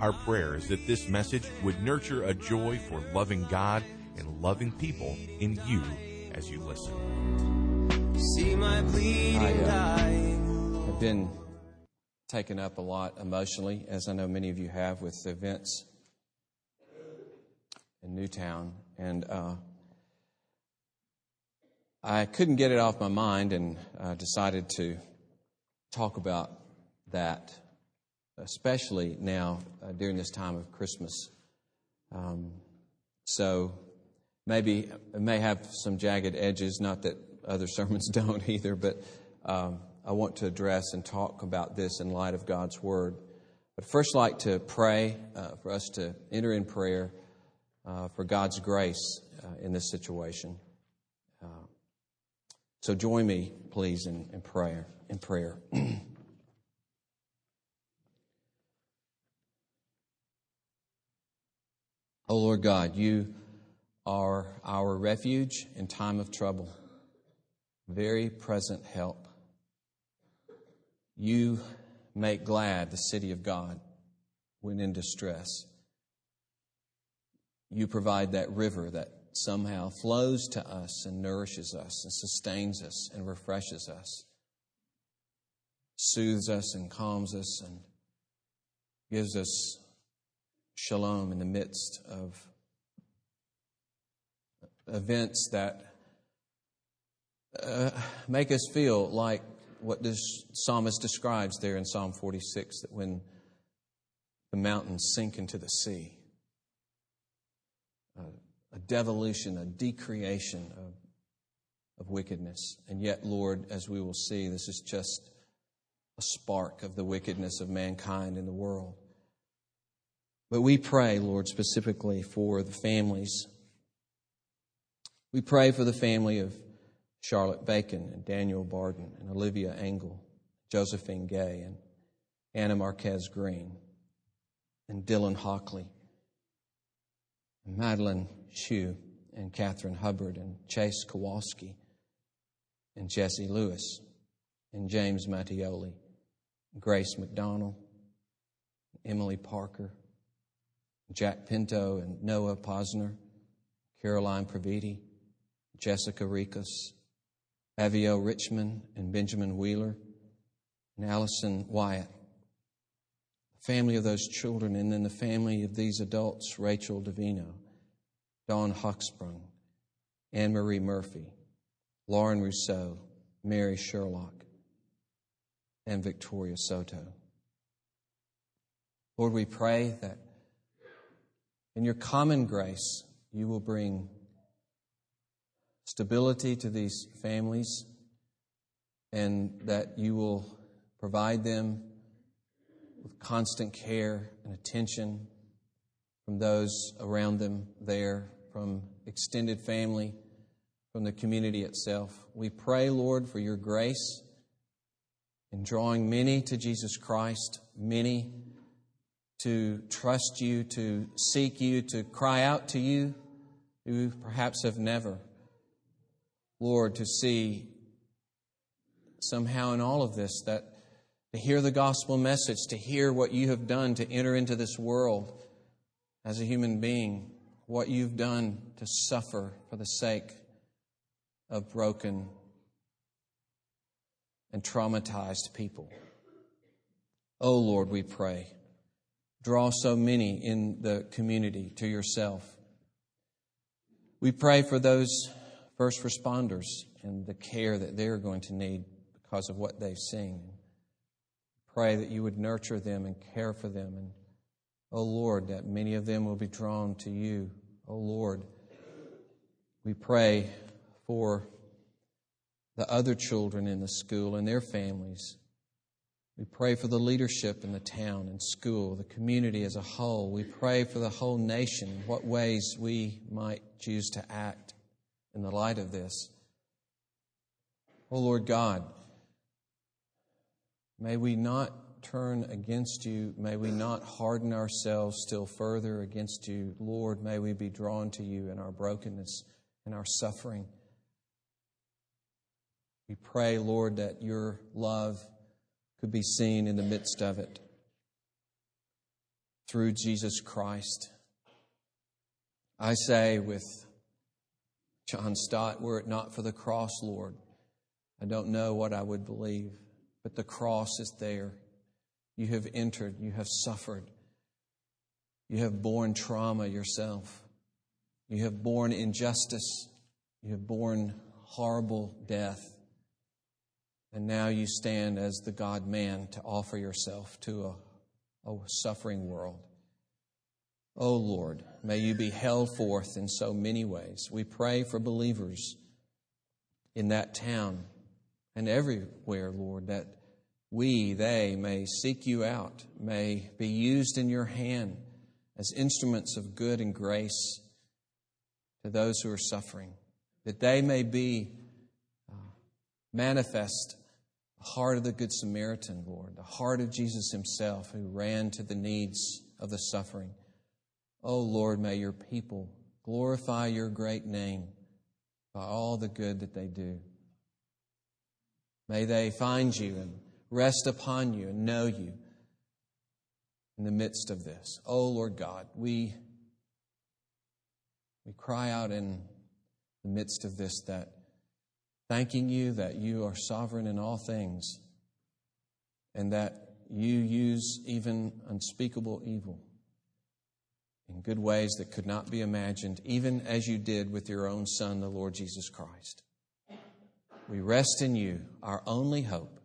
Our prayer is that this message would nurture a joy for loving God and loving people in you as you listen. See my bleeding dying. I've been taken up a lot emotionally, as I know many of you have, with the events in Newtown. And I couldn't get it off my mind, and decided to talk about that, especially now during this time of Christmas. So maybe it may have some jagged edges, not that other sermons don't either, but I want to address and talk about this in light of God's Word. But first, I'd like to pray for us to enter in prayer for God's grace in this situation. So join me, please, in prayer. Oh, Lord God, you are our refuge in time of trouble, very present help. You make glad the city of God when in distress. You provide that river that somehow flows to us and nourishes us and sustains us and refreshes us, soothes us and calms us and gives us shalom in the midst of events that make us feel like what this psalmist describes there in Psalm 46, that when the mountains sink into the sea, a devolution, a decreation of wickedness. And yet, Lord, as we will see, this is just a spark of the wickedness of mankind in the world. But we pray, Lord, specifically for the families. We pray for the family of Charlotte Bacon and Daniel Barden and Olivia Engel, Josephine Gay and Anna Marquez Green and Dylan Hockley, and Madeline Hsu and Catherine Hubbard and Chase Kowalski and Jesse Lewis and James Mattioli, Grace McDonald, Emily Parker, Jack Pinto and Noah Posner, Caroline Previti, Jessica Ricus, Avio Richman and Benjamin Wheeler, and Allison Wyatt. The family of those children, and then the family of these adults, Rachel DeVino, Dawn Hawksprung, Anne-Marie Murphy, Lauren Rousseau, Mary Sherlock, and Victoria Soto. Lord, we pray that in your common grace, you will bring stability to these families, and that you will provide them with constant care and attention from those around them there, from extended family, from the community itself. We pray, Lord, for your grace in drawing many to Jesus Christ, many to trust you, to seek you, to cry out to you, who perhaps have never. Lord, to see somehow in all of this that to hear the gospel message, to hear what you have done to enter into this world as a human being, what you've done to suffer for the sake of broken and traumatized people. Oh, Lord, we pray, draw so many in the community to yourself. We pray for those first responders and the care that they're going to need because of what they've seen. Pray that you would nurture them and care for them. And, oh Lord, that many of them will be drawn to you. Oh Lord, we pray for the other children in the school and their families. We pray for the leadership in the town and school, the community as a whole. We pray for the whole nation, what ways we might choose to act in the light of this. Oh, Lord God, may we not turn against you. May we not harden ourselves still further against you. Lord, may we be drawn to you in our brokenness and our suffering. We pray, Lord, that your love could be seen in the midst of it through Jesus Christ. I say with John Stott, were it not for the cross, Lord, I don't know what I would believe, but the cross is there. You have entered, you have suffered, you have borne trauma yourself, you have borne injustice, you have borne horrible death. And now you stand as the God-man to offer yourself to a suffering world. Oh, Lord, may you be held forth in so many ways. We pray for believers in that town and everywhere, Lord, that they may seek you out, may be used in your hand as instruments of good and grace to those who are suffering, that they may be manifest the heart of the Good Samaritan, Lord, the heart of Jesus himself who ran to the needs of the suffering. Oh, Lord, may your people glorify your great name by all the good that they do. May they find you and rest upon you and know you in the midst of this. Oh, Lord God, we cry out in the midst of this that thanking you that you are sovereign in all things and that you use even unspeakable evil in good ways that could not be imagined, even as you did with your own Son, the Lord Jesus Christ. We rest in you, our only hope.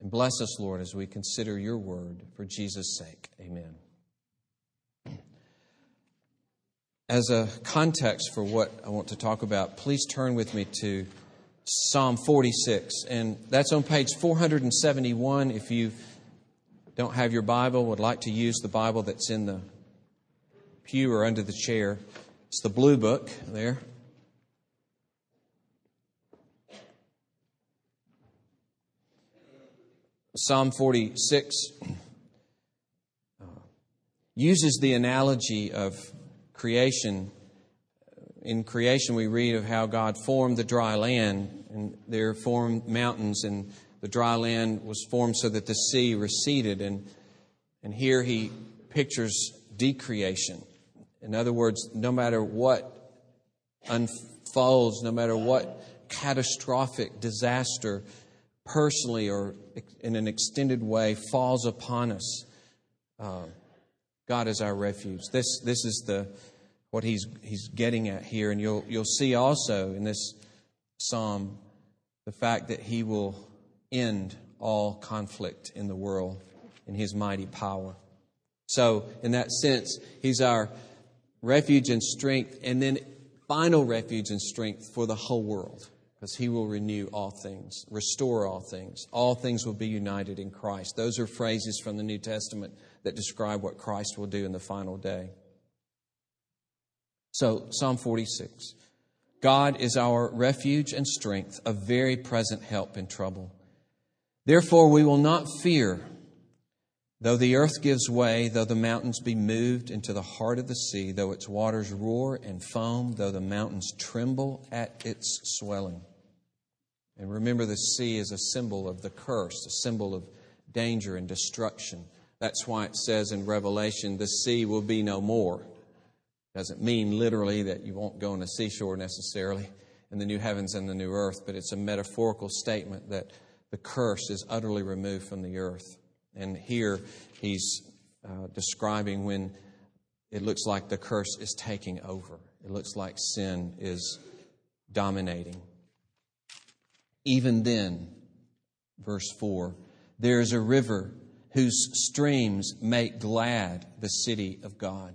And bless us, Lord, as we consider your word for Jesus' sake. Amen. As a context for what I want to talk about, please turn with me to Psalm 46. And that's on page 471. If you don't have your Bible, would like to use the Bible that's in the pew or under the chair. It's the blue book there. Psalm 46 uses the analogy of creation. In creation, we read of how God formed the dry land, and there formed mountains, and the dry land was formed so that the sea receded. And here he pictures decreation. In other words, no matter what unfolds, no matter what catastrophic disaster, personally or in an extended way, falls upon us, God is our refuge. This is what he's getting at here, and you'll see also in this psalm the fact that he will end all conflict in the world in his mighty power. So, in that sense, he's our refuge and strength, and then final refuge and strength for the whole world, because he will renew all things, restore all things. All things will be united in Christ. Those are phrases from the New Testament that describe what Christ will do in the final day. So, Psalm 46. God is our refuge and strength, a very present help in trouble. Therefore, we will not fear, though the earth gives way, though the mountains be moved into the heart of the sea, though its waters roar and foam, though the mountains tremble at its swelling. And remember, the sea is a symbol of the curse, a symbol of danger and destruction. That's why it says in Revelation, the sea will be no more. Doesn't mean literally that you won't go on the seashore necessarily in the new heavens and the new earth, but it's a metaphorical statement that the curse is utterly removed from the earth. And here he's describing when it looks like the curse is taking over. It looks like sin is dominating. Even then, verse 4, there is a river whose streams make glad the city of God,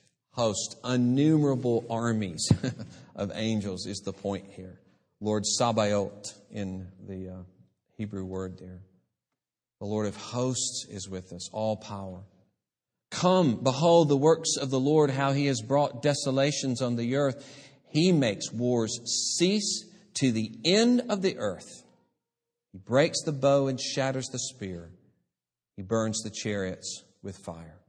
Host, innumerable armies of angels is the point here. Lord Sabaoth in the Hebrew word there. The Lord of hosts is with us, all power. Come, behold the works of the Lord, how he has brought desolations on the earth. He makes wars cease to the end of the earth. He breaks the bow and shatters the spear. He burns the chariots with fire.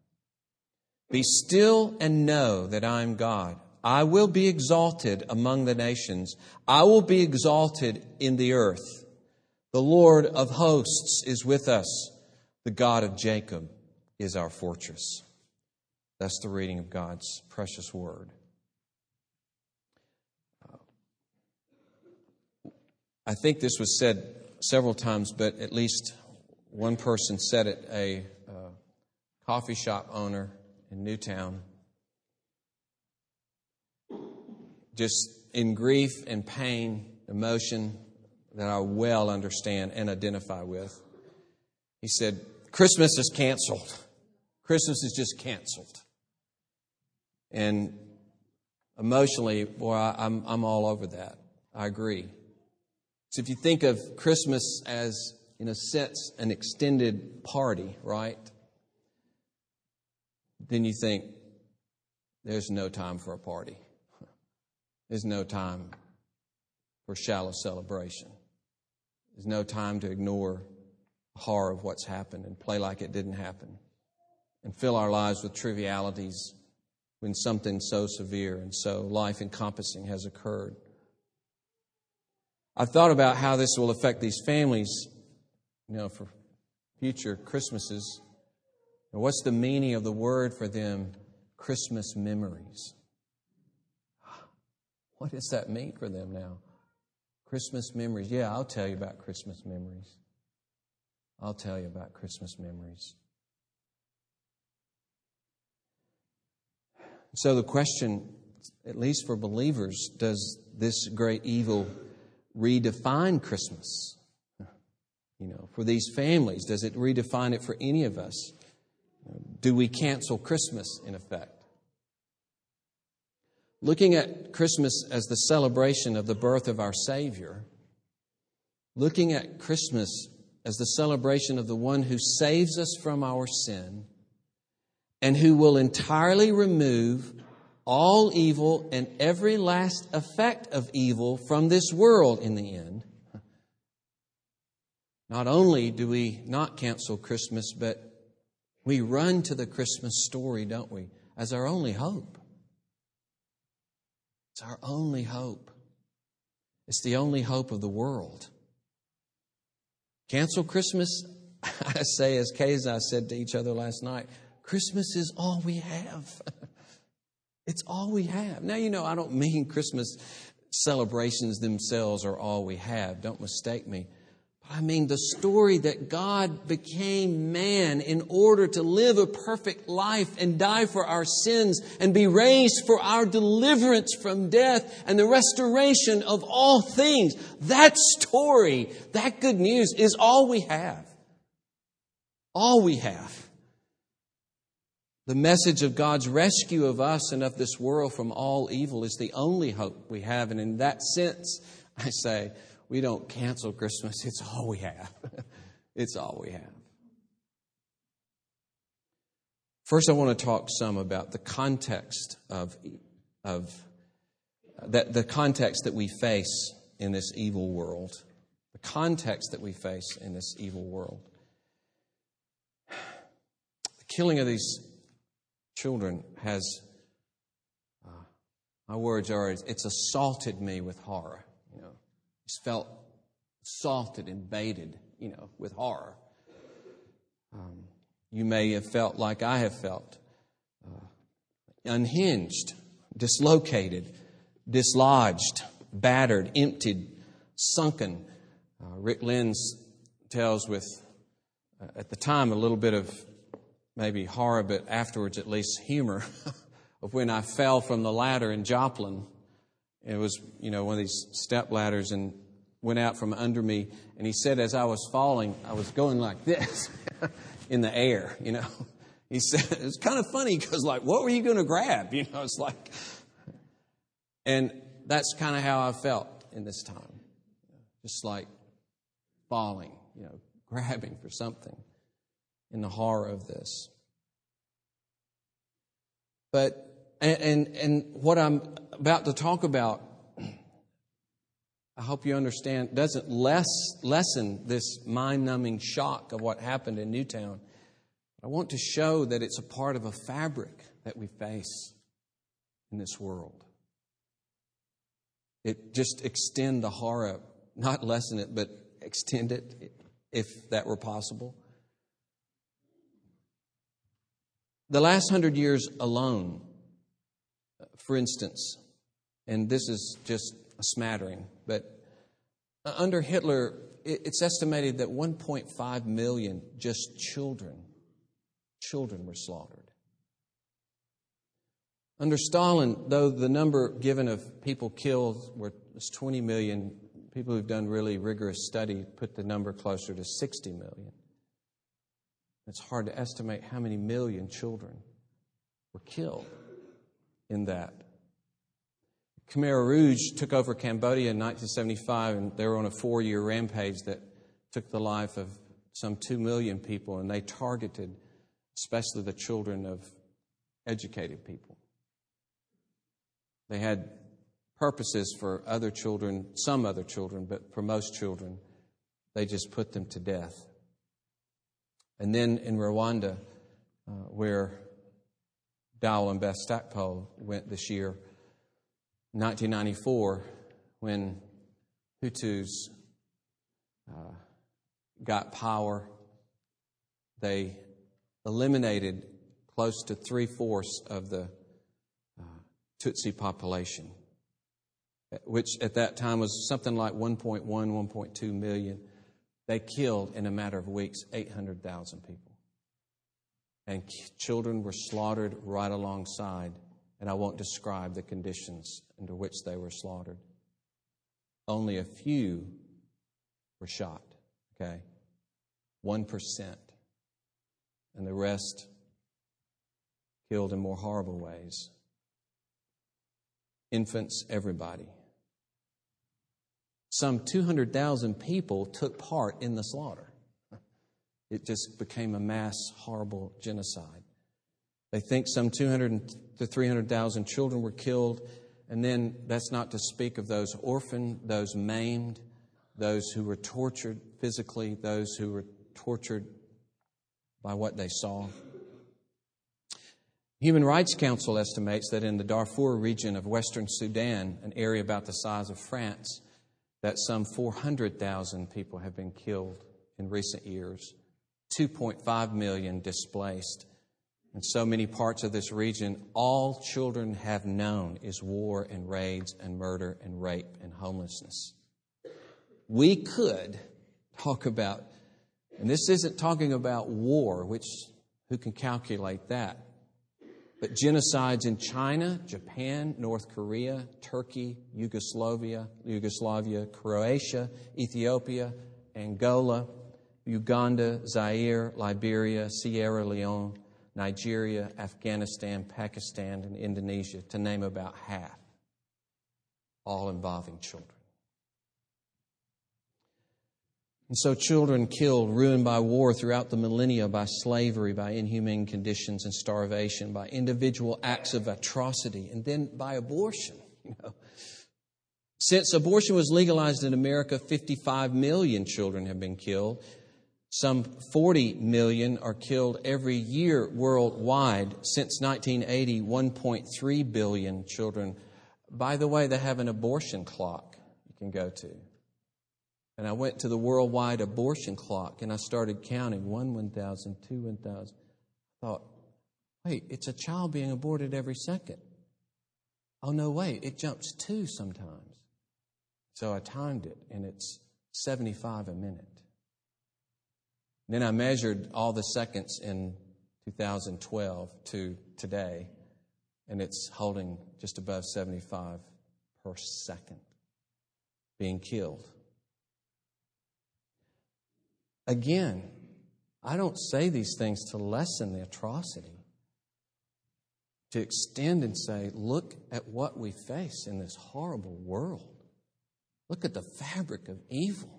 Be still and know that I am God. I will be exalted among the nations. I will be exalted in the earth. The Lord of hosts is with us. The God of Jacob is our fortress. That's the reading of God's precious word. I think this was said several times, but at least one person said it, a coffee shop owner in Newtown. Just in grief and pain, emotion that I well understand and identify with. He said, Christmas is canceled. Christmas is just canceled. And emotionally, boy, I'm all over that. I agree. So if you think of Christmas as, in a sense, an extended party, right? Then you think, there's no time for a party. There's no time for shallow celebration. There's no time to ignore the horror of what's happened and play like it didn't happen and fill our lives with trivialities when something so severe and so life-encompassing has occurred. I've thought about how this will affect these families, you know, for future Christmases. And what's the meaning of the word for them? Christmas memories. What does that mean for them now? Christmas memories. Yeah, I'll tell you about Christmas memories. I'll tell you about Christmas memories. So the question, at least for believers, does this great evil redefine Christmas? You know, for these families, does it redefine it for any of us? Do we cancel Christmas, in effect? Looking at Christmas as the celebration of the birth of our Savior, looking at Christmas as the celebration of the one who saves us from our sin and who will entirely remove all evil and every last effect of evil from this world in the end. Not only do we not cancel Christmas, but we run to the Christmas story, don't we, as our only hope. It's our only hope. It's the only hope of the world. Cancel Christmas? I say, as Kay and I said to each other last night, Christmas is all we have. It's all we have. Now, you know, I don't mean Christmas celebrations themselves are all we have. Don't mistake me. I mean, the story that God became man in order to live a perfect life and die for our sins and be raised for our deliverance from death and the restoration of all things. That story, that good news is all we have. All we have. The message of God's rescue of us and of this world from all evil is the only hope we have. And in that sense, I say, we don't cancel Christmas. It's all we have. It's all we have. First, I want to talk some about the context of the context that we face in this evil world. The context that we face in this evil world. The killing of these children has, my words are, it's assaulted me with horror. Felt assaulted and baited, you know, with horror. You may have felt like I have felt, unhinged, dislocated, dislodged, battered, emptied, sunken. Rick Lynn tells with, at the time, a little bit of maybe horror, but afterwards at least humor, of when I fell from the ladder in Joplin. It was, one of these step ladders and went out from under me. And he said, as I was falling, I was going like this in the air, He said, it's kind of funny because, what were you going to grab? It's like, and that's kind of how I felt in this time. Just like falling, grabbing for something in the horror of this. But, and what I'm about to talk about, I hope you understand, doesn't lessen this mind-numbing shock of what happened in Newtown. I want to show that it's a part of a fabric that we face in this world. It just extend the horror, not lessen it, but extend it, if that were possible. The last 100 years alone, for instance, and this is just a smattering, but under Hitler, it's estimated that 1.5 million just children were slaughtered. Under Stalin, though the number given of people killed was 20 million, people who've done really rigorous study put the number closer to 60 million. It's hard to estimate how many million children were killed in that. Khmer Rouge took over Cambodia in 1975, and they were on a 4-year rampage that took the life of some 2 million people, and they targeted especially the children of educated people. They had purposes for other children, some other children, but for most children, they just put them to death. And then in Rwanda, where Dowell and Beth Stackpole went this year, 1994, when Hutus got power, they eliminated close to 3/4 of the Tutsi population, which at that time was something like 1.1, 1.2 million. They killed, in a matter of weeks, 800,000 people. And children were slaughtered right alongside, and I won't describe the conditions under which they were slaughtered. Only a few were shot, okay? 1%. And the rest killed in more horrible ways. Infants, everybody. Some 200,000 people took part in the slaughter. It just became a mass, horrible genocide. They think some 200,000 to 300,000 children were killed, and then that's not to speak of those orphaned, those maimed, those who were tortured physically, those who were tortured by what they saw. Human Rights Council estimates that in the Darfur region of Western Sudan, an area about the size of France, that some 400,000 people have been killed in recent years, 2.5 million displaced. In so many parts of this region, all children have known is war and raids and murder and rape and homelessness. We could talk about, and this isn't talking about war, which who can calculate that, but genocides in China, Japan, North Korea, Turkey, Yugoslavia, Croatia, Ethiopia, Angola, Uganda, Zaire, Liberia, Sierra Leone, Nigeria, Afghanistan, Pakistan, and Indonesia, to name about half, all involving children. And so children killed, ruined by war throughout the millennia, by slavery, by inhumane conditions and starvation, by individual acts of atrocity, and then by abortion. Since abortion was legalized in America, 55 million children have been killed. Some 40 million are killed every year worldwide. Since 1980, 1.3 billion children. By the way, they have an abortion clock you can go to. And I went to the worldwide abortion clock, and I started counting 1,000, 2,000. I thought, wait, it's a child being aborted every second. Oh, no, wait, it jumps 2 sometimes. So I timed it, and it's 75 a minute. Then I measured all the seconds in 2012 to today, and it's holding just above 75 per second being killed. Again, I don't say these things to lessen the atrocity, to extend and say, look at what we face in this horrible world. Look at the fabric of evil.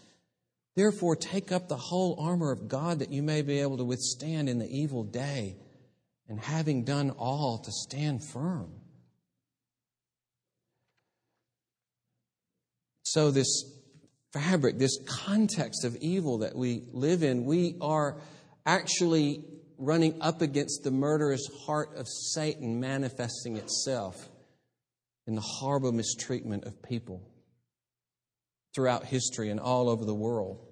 Therefore, take up the whole armor of God that you may be able to withstand in the evil day, and having done all, to stand firm. So this fabric, this context of evil that we live in, we are actually running up against the murderous heart of Satan manifesting itself in the horrible mistreatment of people throughout history and all over the world.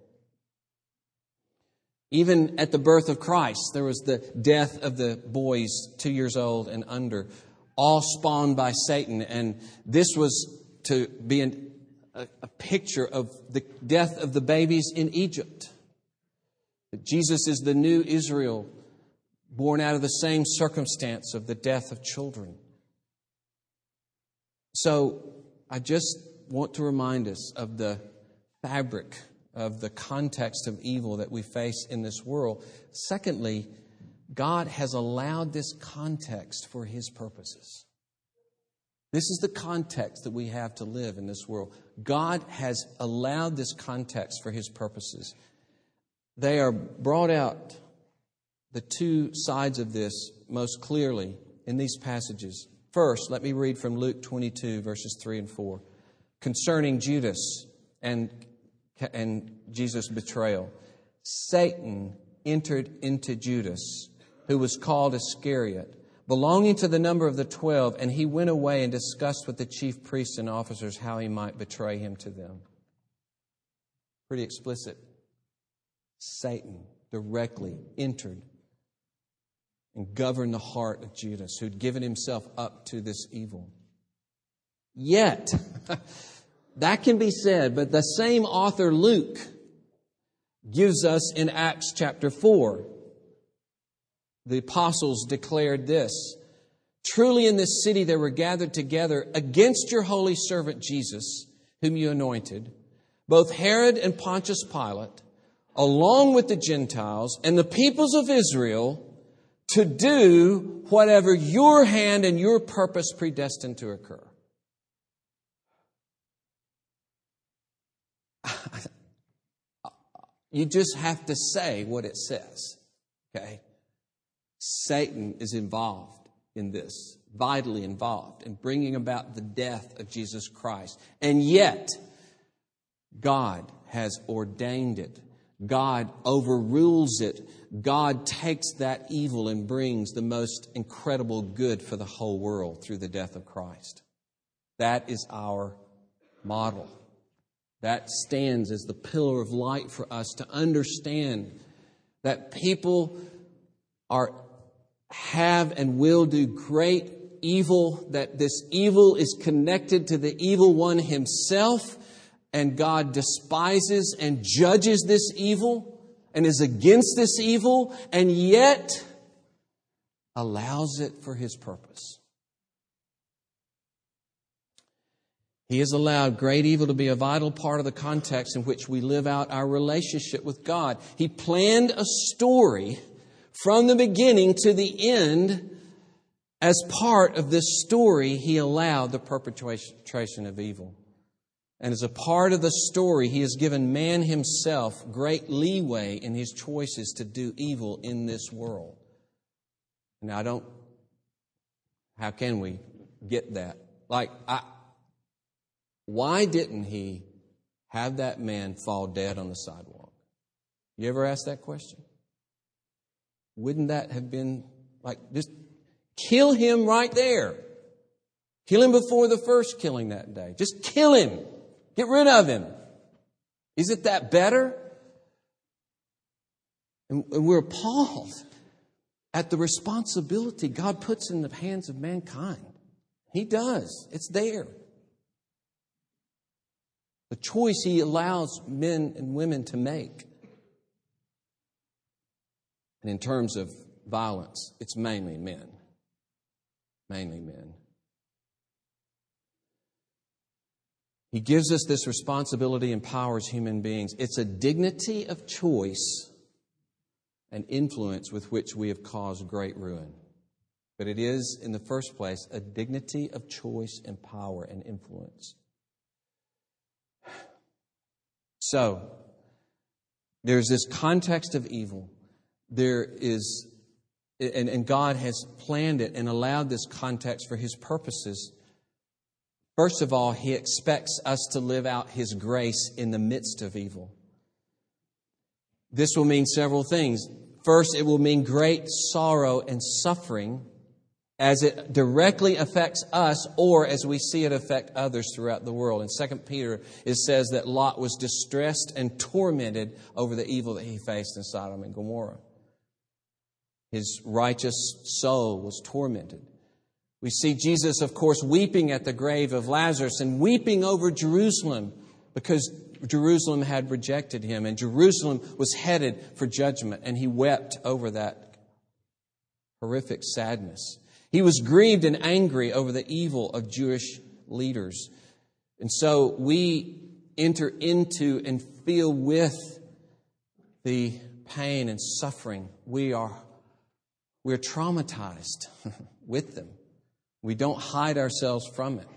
Even at the birth of Christ, there was the death of the boys 2 years old and under, all spawned by Satan. And this was to be a picture of the death of the babies in Egypt. That Jesus is the new Israel, born out of the same circumstance of the death of children. So I just want to remind us of the fabric of the context of evil that we face in this world. Secondly, God has allowed this context for His purposes. This is the context that we have to live in this world. God has allowed this context for His purposes. They are brought out, the two sides of this, most clearly in these passages. First, let me read from Luke 22, verses 3 and 4, concerning Judas and Jesus' betrayal. Satan entered into Judas, who was called Iscariot, belonging to the number of the 12, and he went away and discussed with the chief priests and officers how he might betray Him to them. Pretty explicit. Satan directly entered and governed the heart of Judas, who'd given himself up to this evil. Yet, that can be said, but the same author, Luke, gives us in Acts chapter 4, the apostles declared this, truly in this city they were gathered together against your holy servant Jesus, whom you anointed, both Herod and Pontius Pilate, along with the Gentiles and the peoples of Israel, to do whatever your hand and your purpose predestined to occur. You just have to say what it says, okay? Satan is involved in this, vitally involved in bringing about the death of Jesus Christ. And yet, God has ordained it. God overrules it. God takes that evil and brings the most incredible good for the whole world through the death of Christ. That is our model. That stands as the pillar of light for us to understand that people have and will do great evil, that this evil is connected to the evil one himself, and God despises and judges this evil and is against this evil, and yet allows it for His purpose. He has allowed great evil to be a vital part of the context in which we live out our relationship with God. He planned a story from the beginning to the end. As part of this story, He allowed the perpetration of evil. And as a part of the story, He has given man himself great leeway in his choices to do evil in this world. Now, how can we get that? Why didn't He have that man fall dead on the sidewalk? You ever ask that question? Wouldn't that have been just kill him right there? Kill him before the first killing that day. Just kill him. Get rid of him. Isn't that better? And we're appalled at the responsibility God puts in the hands of mankind. He does. It's there. The choice He allows men and women to make. And in terms of violence, it's mainly men. Mainly men. He gives us this responsibility and power as human beings. It's a dignity of choice and influence with which we have caused great ruin. But it is, in the first place, a dignity of choice and power and influence. So, there's this context of evil. There is, and God has planned it and allowed this context for His purposes. First of all, He expects us to live out His grace in the midst of evil. This will mean several things. First, it will mean great sorrow and suffering as it directly affects us or as we see it affect others throughout the world. In 2 Peter, it says that Lot was distressed and tormented over the evil that he faced in Sodom and Gomorrah. His righteous soul was tormented. We see Jesus, of course, weeping at the grave of Lazarus and weeping over Jerusalem because Jerusalem had rejected Him and Jerusalem was headed for judgment, and He wept over that horrific sadness. He was grieved and angry over the evil of Jewish leaders. And so we enter into and feel with the pain and suffering. We're traumatized with them. We don't hide ourselves from it.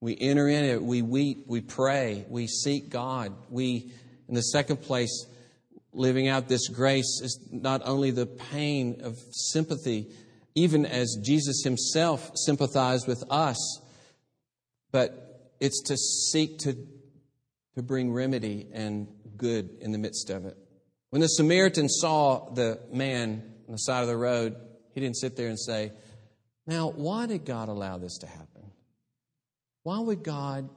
We enter in it, we weep, we pray, we seek God. We, in the second place, living out this grace is not only the pain of sympathy, even as Jesus Himself sympathized with us, but it's to seek to bring remedy and good in the midst of it. When the Samaritan saw the man on the side of the road, he didn't sit there and say, "Now, why did God allow this to happen? Why would God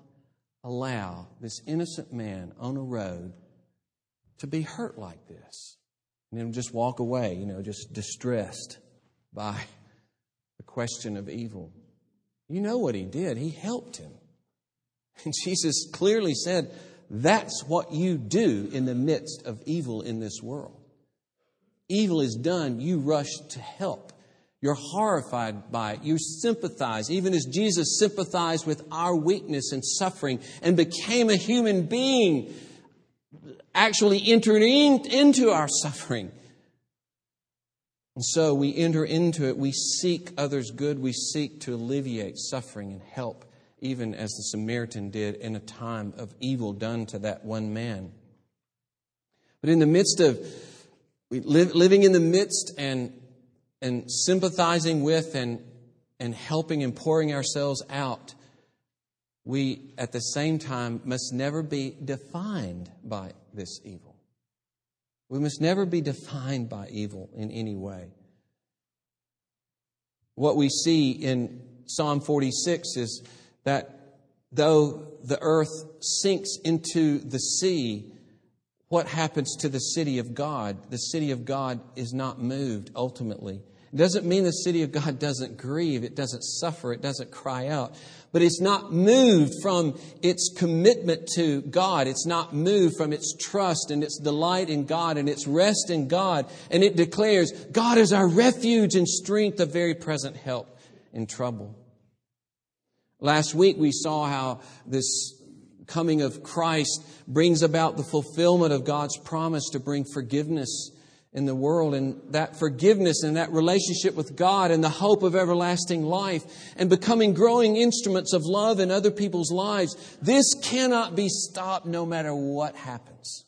allow this innocent man on a road to be hurt like this?" And then just walk away, just distressed by the question of evil. You know what He did. He helped him. And Jesus clearly said, that's what you do in the midst of evil in this world. Evil is done. You rush to help. You're horrified by it. You sympathize, even as Jesus sympathized with our weakness and suffering and became a human being, actually entering into our suffering. And so we enter into it. We seek others' good. We seek to alleviate suffering and help, even as the Samaritan did in a time of evil done to that one man. But in the midst of living in the midst and sympathizing with and helping and pouring ourselves out, we at the same time must never be defined by this evil. We must never be defined by evil in any way. What we see in Psalm 46 is that though the earth sinks into the sea, what happens to the city of God? The city of God is not moved ultimately. It doesn't mean the city of God doesn't grieve, it doesn't suffer, it doesn't cry out. But it's not moved from its commitment to God. It's not moved from its trust and its delight in God and its rest in God. And it declares, God is our refuge and strength, a very present help in trouble. Last week we saw how this coming of Christ brings about the fulfillment of God's promise to bring forgiveness in the world, and that forgiveness and that relationship with God and the hope of everlasting life and becoming growing instruments of love in other people's lives. This cannot be stopped no matter what happens.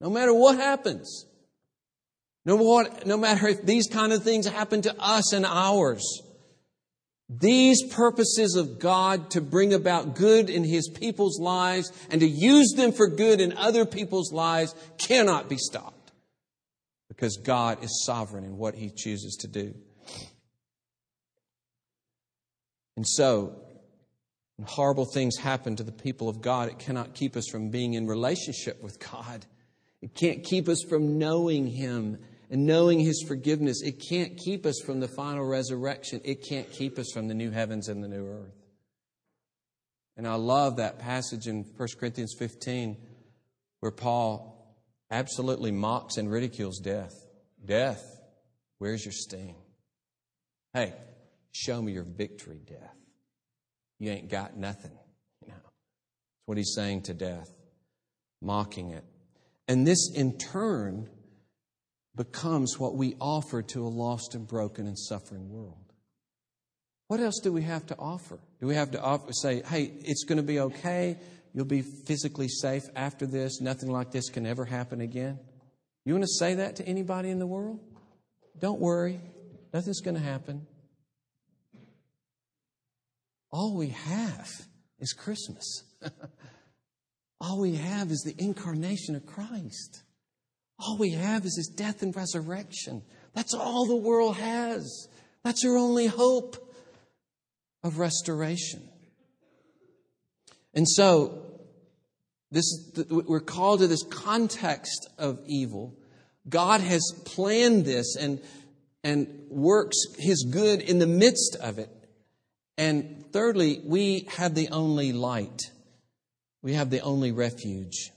No matter what happens. No matter if these kind of things happen to us and ours. These purposes of God to bring about good in His people's lives and to use them for good in other people's lives cannot be stopped, because God is sovereign in what He chooses to do. And so, when horrible things happen to the people of God, it cannot keep us from being in relationship with God. It can't keep us from knowing Him and knowing His forgiveness. It can't keep us from the final resurrection. It can't keep us from the new heavens and the new earth. And I love that passage in 1 Corinthians 15 where Paul absolutely mocks and ridicules death. Death, where's your sting? Hey, show me your victory, death. You ain't got nothing. You know, that's what he's saying to death, mocking it. And this, in turn, becomes what we offer to a lost and broken and suffering world. What else do we have to offer? Do we have to say, hey, it's going to be okay. You'll be physically safe after this. Nothing like this can ever happen again. You want to say that to anybody in the world? Don't worry. Nothing's going to happen. All we have is Christmas. All we have is the incarnation of Christ. All we have is His death and resurrection. That's all the world has. That's your only hope of restoration. And so, we're called to this context of evil. God has planned this and works His good in the midst of it. And thirdly, we have the only light. We have the only refuge.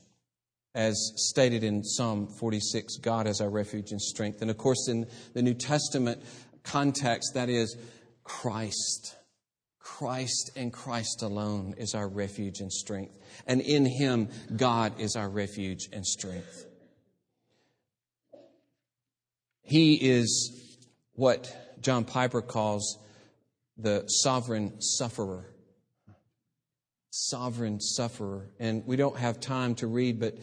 As stated in Psalm 46, God is our refuge and strength. And of course, in the New Testament context, that is Christ. Christ and Christ alone is our refuge and strength. And in Him, God is our refuge and strength. He is what John Piper calls the sovereign sufferer. Sovereign sufferer. And we don't have time to read, but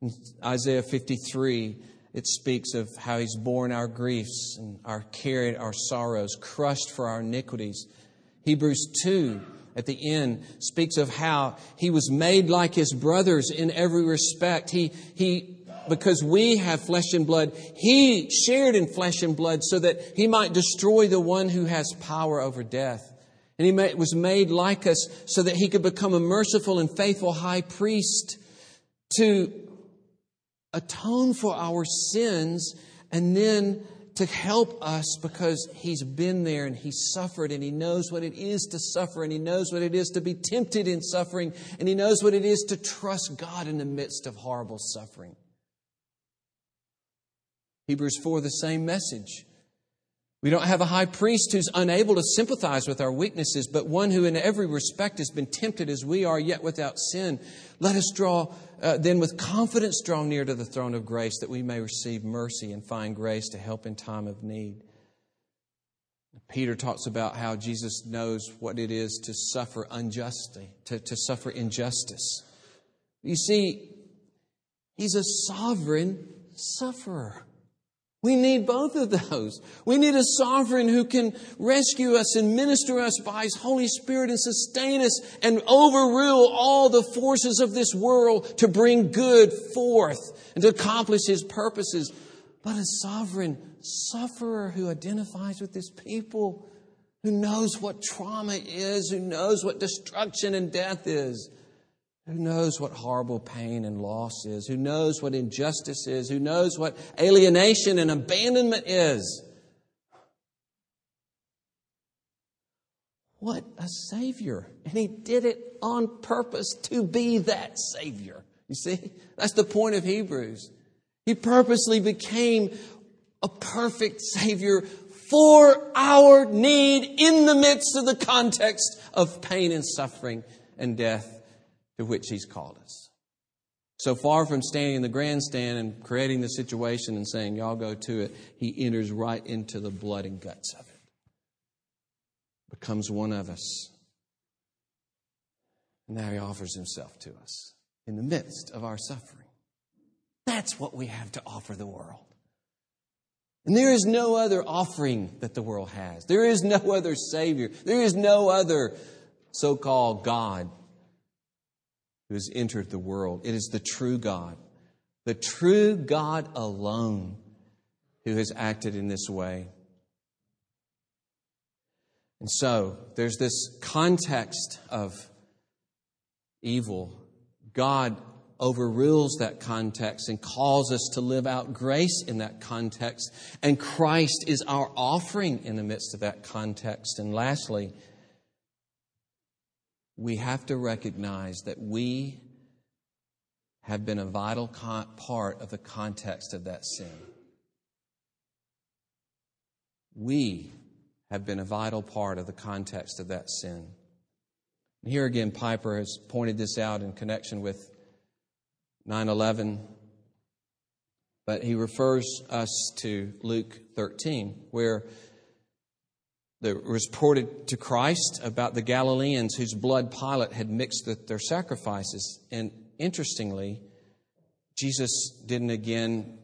in Isaiah 53, it speaks of how He's borne our griefs and carried our sorrows, crushed for our iniquities. Hebrews 2 at the end speaks of how He was made like His brothers in every respect. Because we have flesh and blood, He shared in flesh and blood so that He might destroy the one who has power over death. And He was made like us so that He could become a merciful and faithful high priest to atone for our sins and then to help us because He's been there and He suffered and He knows what it is to suffer and He knows what it is to be tempted in suffering and He knows what it is to trust God in the midst of horrible suffering. Hebrews 4, the same message. We don't have a high priest who's unable to sympathize with our weaknesses, but one who in every respect has been tempted as we are, yet without sin. Let us then with confidence draw near to the throne of grace that we may receive mercy and find grace to help in time of need. Peter talks about how Jesus knows what it is to suffer unjustly, to suffer injustice. You see, He's a sovereign sufferer. We need both of those. We need a sovereign who can rescue us and minister us by His Holy Spirit and sustain us and overrule all the forces of this world to bring good forth and to accomplish His purposes. But a sovereign sufferer who identifies with His people, who knows what trauma is, who knows what destruction and death is. Who knows what horrible pain and loss is? Who knows what injustice is? Who knows what alienation and abandonment is? What a Savior. And He did it on purpose to be that Savior. You see, that's the point of Hebrews. He purposely became a perfect Savior for our need in the midst of the context of pain and suffering and death to which He's called us. So far from standing in the grandstand and creating the situation and saying, y'all go to it, He enters right into the blood and guts of it. Becomes one of us. And now He offers Himself to us in the midst of our suffering. That's what we have to offer the world. And there is no other offering that the world has. There is no other Savior. There is no other so-called God who has entered the world. It is the true God alone who has acted in this way. And so there's this context of evil. God overrules that context and calls us to live out grace in that context. And Christ is our offering in the midst of that context. And lastly, we have to recognize that we have been a vital part of the context of that sin. We have been a vital part of the context of that sin. And here again, Piper has pointed this out in connection with 9/11, but he refers us to Luke 13, where it was reported to Christ about the Galileans whose blood Pilate had mixed with their sacrifices. And interestingly, Jesus didn't again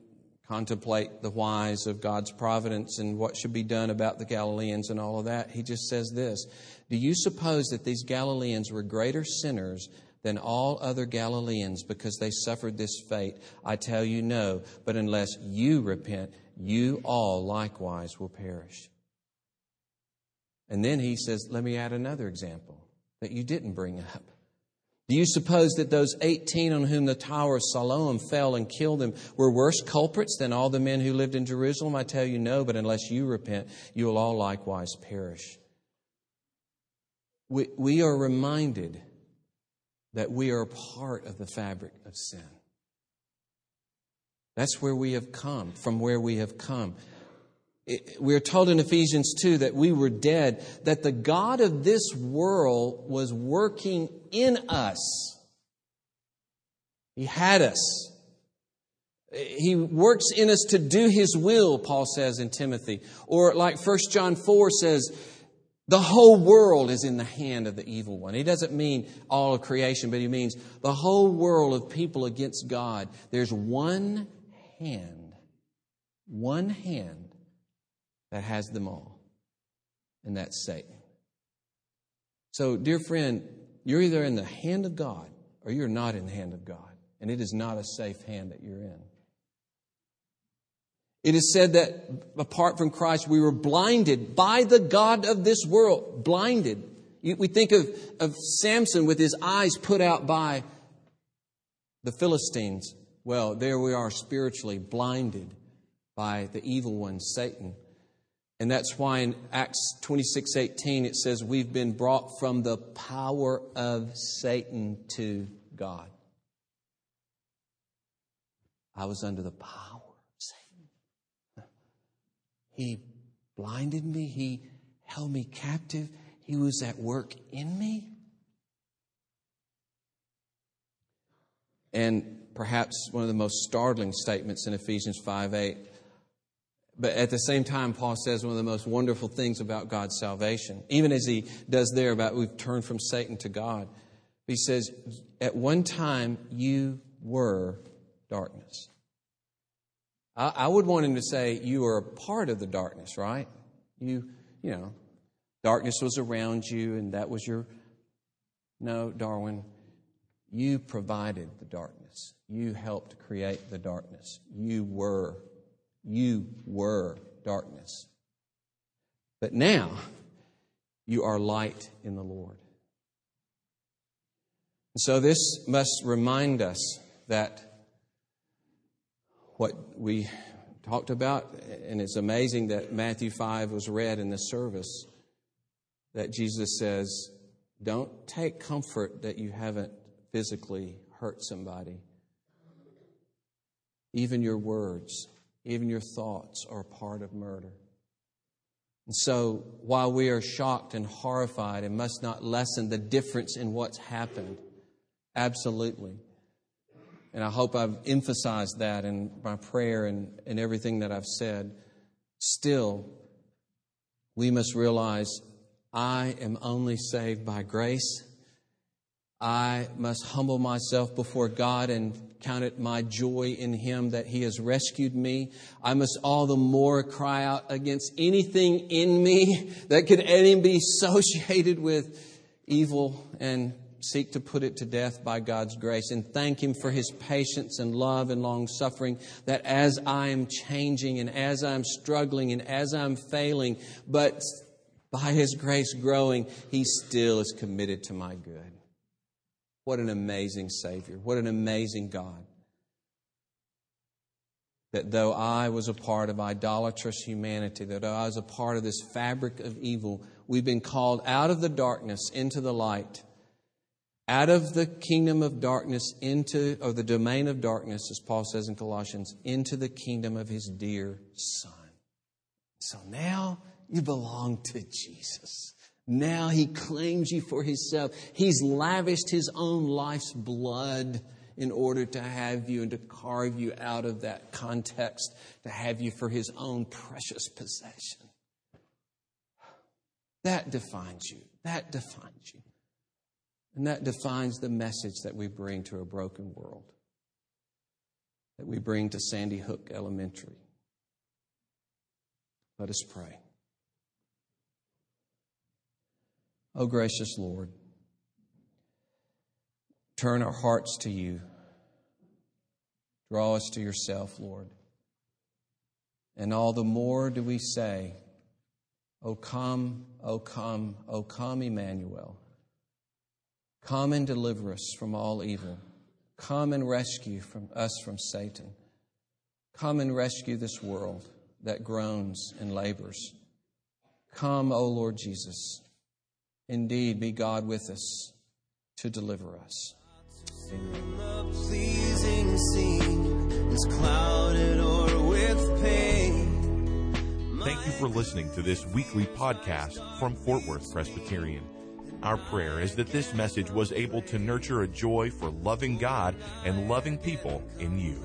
contemplate the whys of God's providence and what should be done about the Galileans and all of that. He just says this: "Do you suppose that these Galileans were greater sinners than all other Galileans because they suffered this fate? I tell you, no, but unless you repent, you all likewise will perish." And then he says, let me add another example that you didn't bring up. "Do you suppose that those 18 on whom the Tower of Siloam fell and killed them were worse culprits than all the men who lived in Jerusalem? I tell you, no, but unless you repent, you will all likewise perish." We are reminded that we are a part of the fabric of sin. That's where we have come, from where we have come. We are told in Ephesians 2 that we were dead, that the God of this world was working in us. He had us. He works in us to do His will, Paul says in Timothy. Or like 1 John 4 says, the whole world is in the hand of the evil one. He doesn't mean all of creation, but he means the whole world of people against God. There's one hand that has them all, and that's Satan. So, dear friend, you're either in the hand of God or you're not in the hand of God, and it is not a safe hand that you're in. It is said that apart from Christ, we were blinded by the God of this world. Blinded. We think of Samson with his eyes put out by the Philistines. Well, there we are, spiritually blinded by the evil one, Satan. And that's why in Acts 26:18 it says, we've been brought from the power of Satan to God. I was under the power. He blinded me. He held me captive. He was at work in me. And perhaps one of the most startling statements in Ephesians 5:8. But at the same time, Paul says one of the most wonderful things about God's salvation, even as he does there about we've turned from Satan to God. He says, at one time you were darkness. I would want him to say, you are a part of the darkness, right? You know, darkness was around you and that was your... No, Darwin, you provided the darkness. You helped create the darkness. You were darkness. But now, you are light in the Lord. And so this must remind us that what we talked about, and it's amazing that Matthew 5 was read in this service, that Jesus says, don't take comfort that you haven't physically hurt somebody. Even your words, even your thoughts are a part of murder. And so while we are shocked and horrified and must not lessen the difference in what's happened, absolutely. And I hope I've emphasized that in my prayer and everything that I've said. Still, we must realize I am only saved by grace. I must humble myself before God and count it my joy in Him that He has rescued me. I must all the more cry out against anything in me that could be associated with evil and seek to put it to death by God's grace and thank Him for His patience and love and long suffering, that as I am changing and as I'm struggling and as I'm failing, but by His grace growing, He still is committed to my good. What an amazing Savior. What an amazing God. That though I was a part of idolatrous humanity, that though I was a part of this fabric of evil, we've been called out of the darkness into the light. Out of the kingdom of darkness into, or the domain of darkness, as Paul says in Colossians, into the kingdom of His dear Son. So now you belong to Jesus. Now He claims you for Himself. He's lavished His own life's blood in order to have you and to carve you out of that context, to have you for His own precious possession. That defines you. That defines you. And that defines the message that we bring to a broken world, that we bring to Sandy Hook Elementary. Let us pray. Oh, gracious Lord, turn our hearts to You. Draw us to Yourself, Lord. And all the more do we say, O come, O come, O come, Emmanuel. Come and deliver us from all evil. Come and rescue us from Satan. Come and rescue this world that groans and labors. Come, O Lord Jesus. Indeed, be God with us to deliver us. The pleasing scene is clouded or with pain. Thank you for listening to this weekly podcast from Fort Worth Presbyterian. Our prayer is that this message was able to nurture a joy for loving God and loving people in you.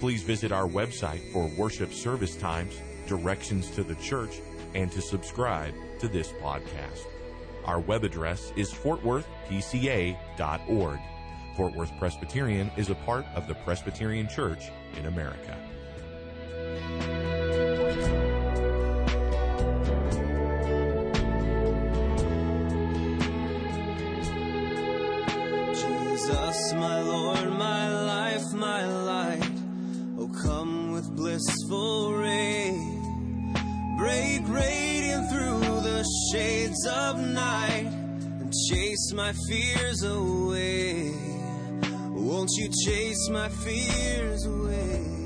Please visit our website for worship service times, directions to the church, and to subscribe to this podcast. Our web address is fortworthpca.org. Fort Worth Presbyterian is a part of the Presbyterian Church in America. Jesus, my Lord, my life, my light, oh come with blissful ray, break radiant through the shades of night, and chase my fears away, won't You chase my fears away?